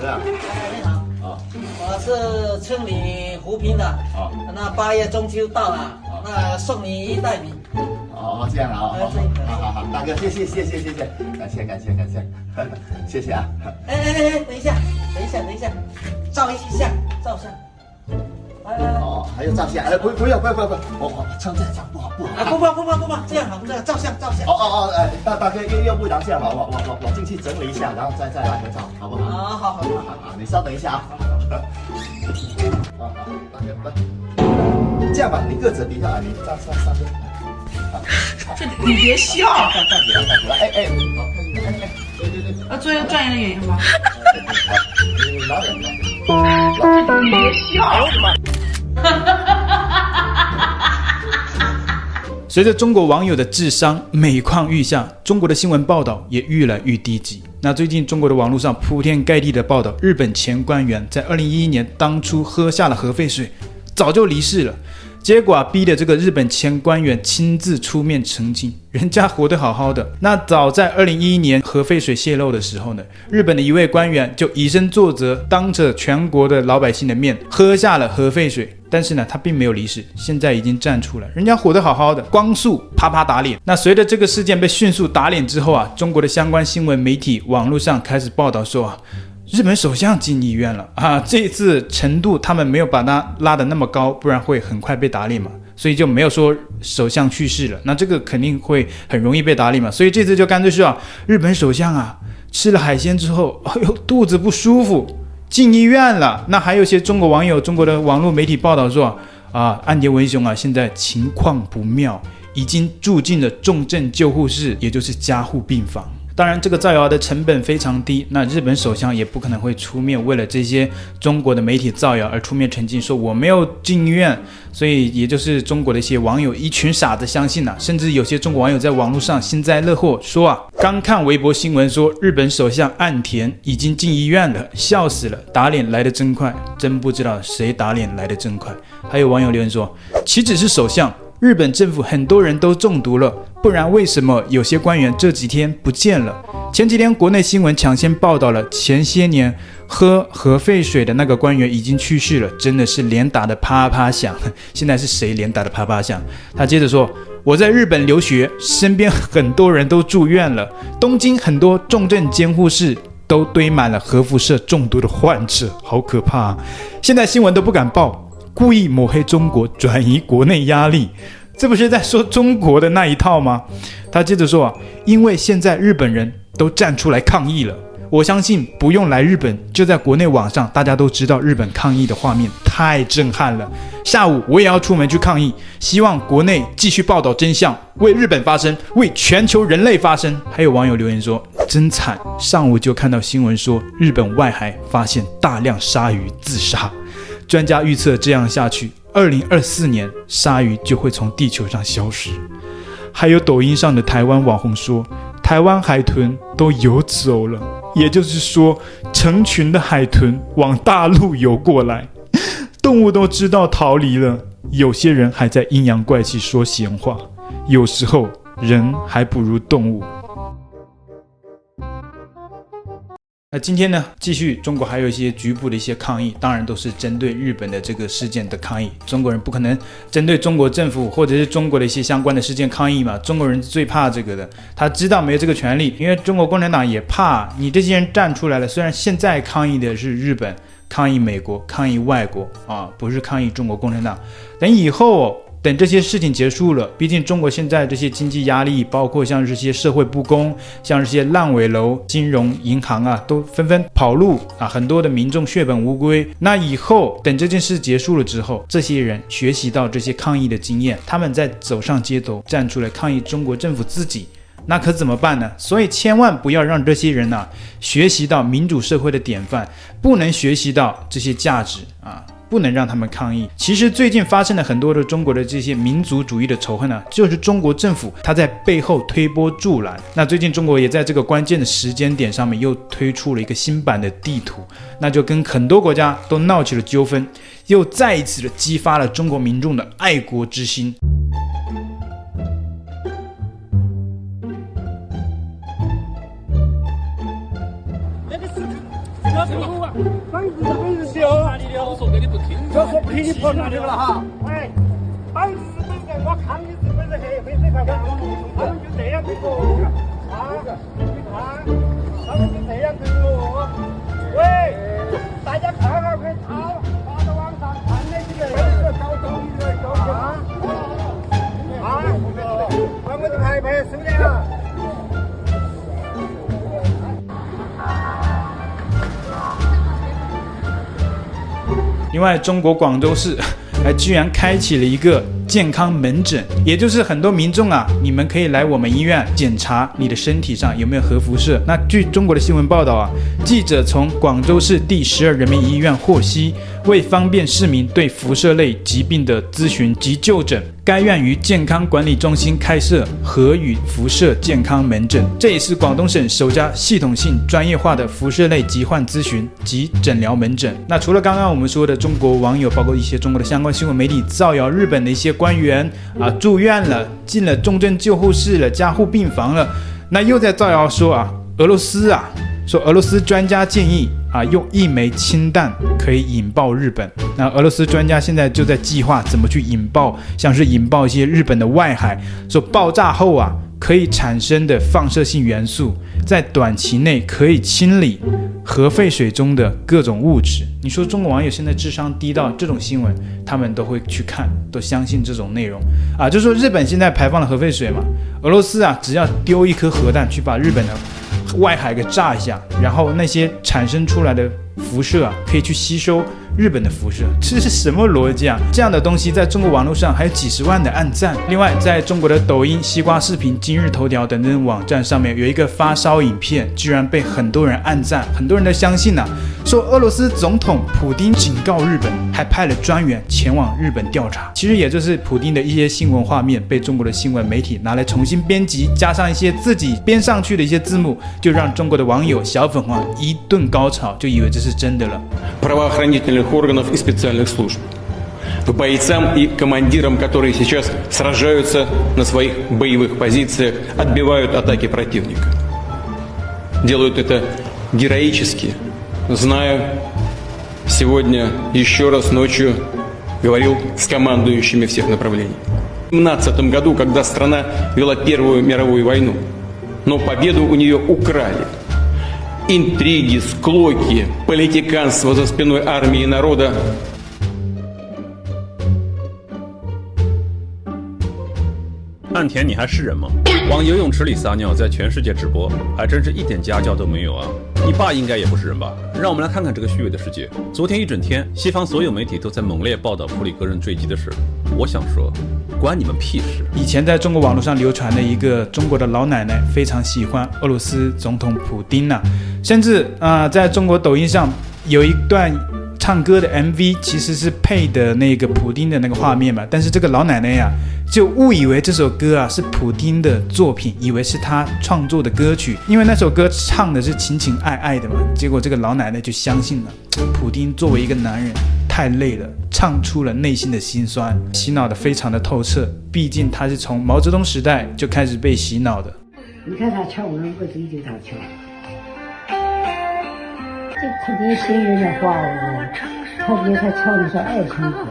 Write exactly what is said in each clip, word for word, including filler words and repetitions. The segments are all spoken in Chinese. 是啊。你好。啊。我是村里扶贫的。啊。那八月中秋到了，那送你一袋米。哦，这样啊。好好好，大哥，谢谢谢谢谢谢，感谢感谢感谢，谢谢啊。哎哎哎哎，等一下，等一下等一下，照一下，照一下。 哦，还有照相，哎，不，不要，不要，不要，不要，我我称赞一下，不好，不好，啊，不不不不不，这样好，这样照相，照相。哦哦哦，哎，大大哥，要要不然这样好，我我我我进去整理一下，然后再再来合照，好不好？啊，好好好好，你稍等一下啊。好好，大哥，来，这样吧，你个子比较矮，你站上上边。你别笑。站站起来，站起来，哎哎，好，哎哎，对对对。啊，转转一个眼睛吧。你拿两个。 你别笑！随着中国网友的智商每况愈下，中国的新闻报道也越来越低级。那最近中国的网络上铺天盖地的报道，日本前官员在二零一一年当初喝下了核废水，早就离世了，结果逼得这个日本前官员亲自出面澄清，人家活得好好的。那早在二零一一年核废水泄漏的时候呢，日本的一位官员就以身作则，当着全国的老百姓的面喝下了核废水，但是呢，他并没有离世，现在已经站出来，人家活得好好的，光速啪啪打脸。那随着这个事件被迅速打脸之后啊，中国的相关新闻媒体、网络上开始报道说啊。 日本首相进医院了啊！这次程度他们没有把他拉得那么高，不然会很快被打脸嘛，所以就没有说首相去世了。那这个肯定会很容易被打脸嘛，所以这次就干脆是啊，日本首相啊吃了海鲜之后，哎呦肚子不舒服，进医院了。那还有些中国网友、中国的网络媒体报道说啊，岸田文雄啊现在情况不妙，已经住进了重症救护室，也就是加护病房。 当然，这个造谣的成本非常低，那日本首相也不可能会出面为了这些中国的媒体造谣而出面澄清，说我没有进医院。所以，也就是中国的一些网友，一群傻子相信了、啊，甚至有些中国网友在网络上幸灾乐祸，说啊，刚看微博新闻说日本首相岸田已经进医院了，笑死了，打脸来得真快，真不知道谁打脸来得真快。还有网友留言说，岂止是首相。 日本政府很多人都中毒了，不然为什么有些官员这几天不见了？前几天国内新闻抢先报道了，前些年喝核废水的那个官员已经去世了，真的是脸打得啪啪响。现在是谁脸打得啪啪响？他接着说：“我在日本留学，身边很多人都住院了，东京很多重症监护室。” 都堆满了核辐射中毒的患者，好可怕啊！现在新闻都不敢报，故意抹黑中国，转移国内压力，这不是在说中国的那一套吗？他接着说啊，因为现在日本人都站出来抗议了，我相信不用来日本，就在国内网上大家都知道日本抗议的画面太震撼了。下午我也要出门去抗议，希望国内继续报道真相，为日本发声，为全球人类发声。还有网友留言说。 真惨！上午就看到新闻说，日本外海发现大量鲨鱼自杀。专家预测，这样下去，二零二四年鲨鱼就会从地球上消失。还有抖音上的台湾网红说，台湾海豚都游走了，也就是说，成群的海豚往大陆游过来，动物都知道逃离了。有些人还在阴阳怪气说闲话，有时候人还不如动物。 那今天呢，继续中国还有一些局部的一些抗议，当然都是针对日本的这个事件的抗议。中国人不可能针对中国政府或者是中国的一些相关的事件抗议嘛，中国人最怕这个的。他知道没有这个权利，因为中国共产党也怕你这些人站出来了。虽然现在抗议的是日本、抗议美国、抗议外国啊，不是抗议中国共产党。等以后。 等这些事情结束了，毕竟中国现在这些经济压力，包括像这些社会不公，像这些烂尾楼、金融银行啊，都纷纷跑路啊，很多的民众血本无归。那以后等这件事结束了之后，这些人学习到这些抗议的经验，他们再走上街头站出来抗议中国政府自己，那可怎么办呢？所以千万不要让这些人啊学习到民主社会的典范，不能学习到这些价值啊。 不能让他们抗议。其实最近发生了很多的中国的这些民族主义的仇恨呢、啊，就是中国政府它在背后推波助澜。那最近中国也在这个关键的时间点上面又推出了一个新版的地图，那就跟很多国家都闹起了纠纷，又再一次的激发了中国民众的爱国之心。我不够啊，房子的本事小。我说给你不听，我说不听你跑哪里了哈？哎，房子本事我看你是本事黑，没事干干。他们就这样对我，啊，你看，他们就这样对我。喂，大家看看快查，查到网上看那几个人搞搞一个搞啊啊！把我的牌牌收了。 另外，中国广州市还居然开启了一个健康门诊，也就是很多民众啊，你们可以来我们医院检查你的身体上有没有核辐射。那据中国的新闻报道啊，记者从广州市第十二人民医院获悉，为方便市民对辐射类疾病的咨询及就诊，该院于健康管理中心开设核与辐射健康门诊，这也是广东省首家系统性专业化的辐射类疾患咨询及诊疗门诊。那除了刚刚我们说的中国网友，包括一些中国的相关新闻媒体造谣日本的一些官员啊住院了，进了重症救护室了，加护病房了，那又在造谣说啊俄罗斯啊，说俄罗斯专家建议。 啊，用一枚氢弹可以引爆日本。那俄罗斯专家现在就在计划怎么去引爆，像是引爆一些日本的外海，说爆炸后啊可以产生的放射性元素，在短期内可以清理核废水中的各种物质。你说中国网友现在智商低到这种新闻，他们都会去看，都相信这种内容啊？就说日本现在排放了核废水嘛，俄罗斯啊只要丢一颗核弹去把日本的。 外海给炸一下，然后那些产生出来的辐射啊，可以去吸收日本的辐射，这是什么逻辑啊？这样的东西在中国网络上还有几十万的按赞。另外，在中国的抖音、西瓜视频、今日头条等等网站上面，有一个发烧影片，居然被很多人按赞，很多人都相信啊，说俄罗斯总统普丁警告日本，还派了专员前往日本调查。其实也就是普丁的一些新闻画面被中国的新闻媒体拿来重新编辑，加上一些自己编上去的一些字幕，就让中国的网友小粉红一顿高潮，就以为这是真的了。 органов и специальных служб, к бойцам и командирам, которые сейчас сражаются на своих боевых позициях, отбивают атаки противника. Делают это героически, зная, сегодня еще раз ночью говорил с командующими всех направлений. В две тысячи семнадцатом году, когда страна вела Первую мировую войну, но победу у нее украли. Интриги, склоки, политиканство за спиной армии и народа. 岸田，你还是人吗？往游泳池里撒尿，在全世界直播，还真是一点家教都没有啊！你爸应该也不是人吧？让我们来看看这个虚伪的世界。昨天一整天，西方所有媒体都在猛烈报道普里戈任坠机的事。我想说，关你们屁事！以前在中国网络上流传的一个中国的老奶奶非常喜欢俄罗斯总统普丁呐、啊，甚至啊、呃，在中国抖音上有一段。 唱歌的 M V 其实是配的那个普丁的那个画面嘛，但是这个老奶奶呀、啊，就误以为这首歌啊是普丁的作品，以为是他创作的歌曲，因为那首歌唱的是情情爱爱的嘛，结果这个老奶奶就相信了。普丁作为一个男人太累了，唱出了内心的辛酸，洗脑的非常的透彻，毕竟他是从毛泽东时代就开始被洗脑的。你看他敲门，我自己就他敲。 这特别新人的话，我特别他唱的是爱情歌，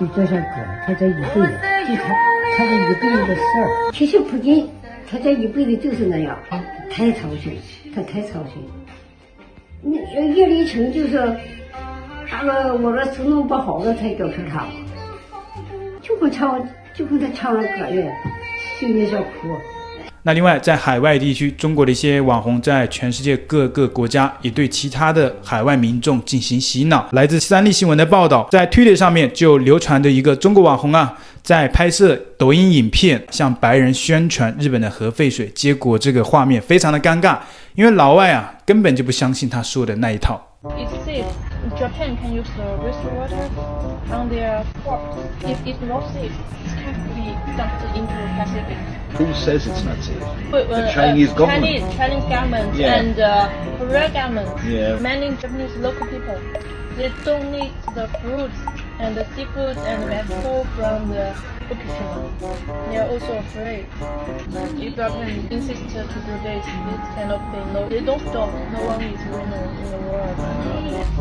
就这首歌，他这一辈子就他他这一辈子的事儿。其实普京他这一辈子就是那样，太操心，他太操心。那叶利钦就是那个我的词弄不好了才搞出他，就跟唱就跟他唱了歌呀，就那叫哭。 那另外，在海外地区，中国的一些网红在全世界各个国家也对其他的海外民众进行洗脑。来自三立新闻的报道，在 Twitter 上面就流传着一个中国网红啊，在拍摄抖音影片向白人宣传日本的核废水，结果这个画面非常的尴尬，因为老外啊根本就不相信他说的那一套。 Japan can use the wastewater on their ports. If it's not safe, it can be dumped into the Pacific. Who says it's not safe? But, uh, the Chinese uh, government. Chinese, Chinese government yeah. and uh, Korean government. Yeah. Many Japanese local people, they don't need the fruits and the seafood and vegetable from the They are also afraid. If government insists to do this, this cannot be no. They don't stop. No one is winner in the world.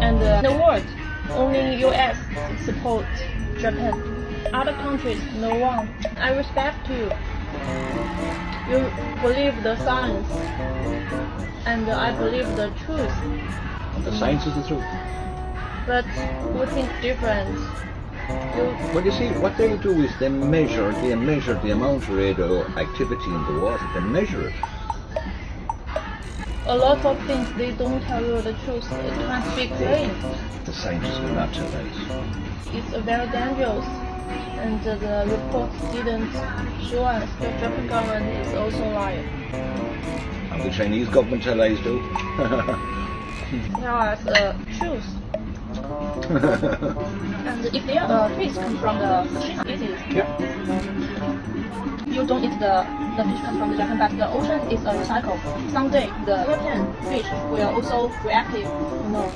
And uh, the world, only U S supports Japan. Other countries, no one. I respect you. You believe the science, and uh, I believe the truth. And the science is the truth. But we think different. But you see, what they do is they measure, they measure the amount of radioactivity in the water, they measure it. A lot of things they don't tell you the truth, it can't be explained. The scientists will not tell us. It's very dangerous, and the reports didn't show us. The Japanese government is also lying. And the Chinese government tell lies too. Tell us the truth. And if the uh, fish comes from the China, it is. Yeah. You don't eat the, the fish comes from the Japan, but the ocean is a cycle. Someday the European fish will also reactive. No.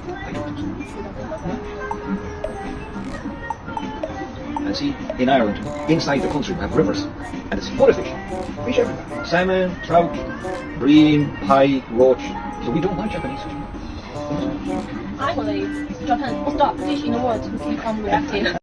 And see, in Ireland, inside the country we have rivers, and it's full of fish. Fish everywhere. Salmon, trout, bream, pike, roach. So we don't like Japanese fish. I believe Japan will stop fish in the world to become reactive.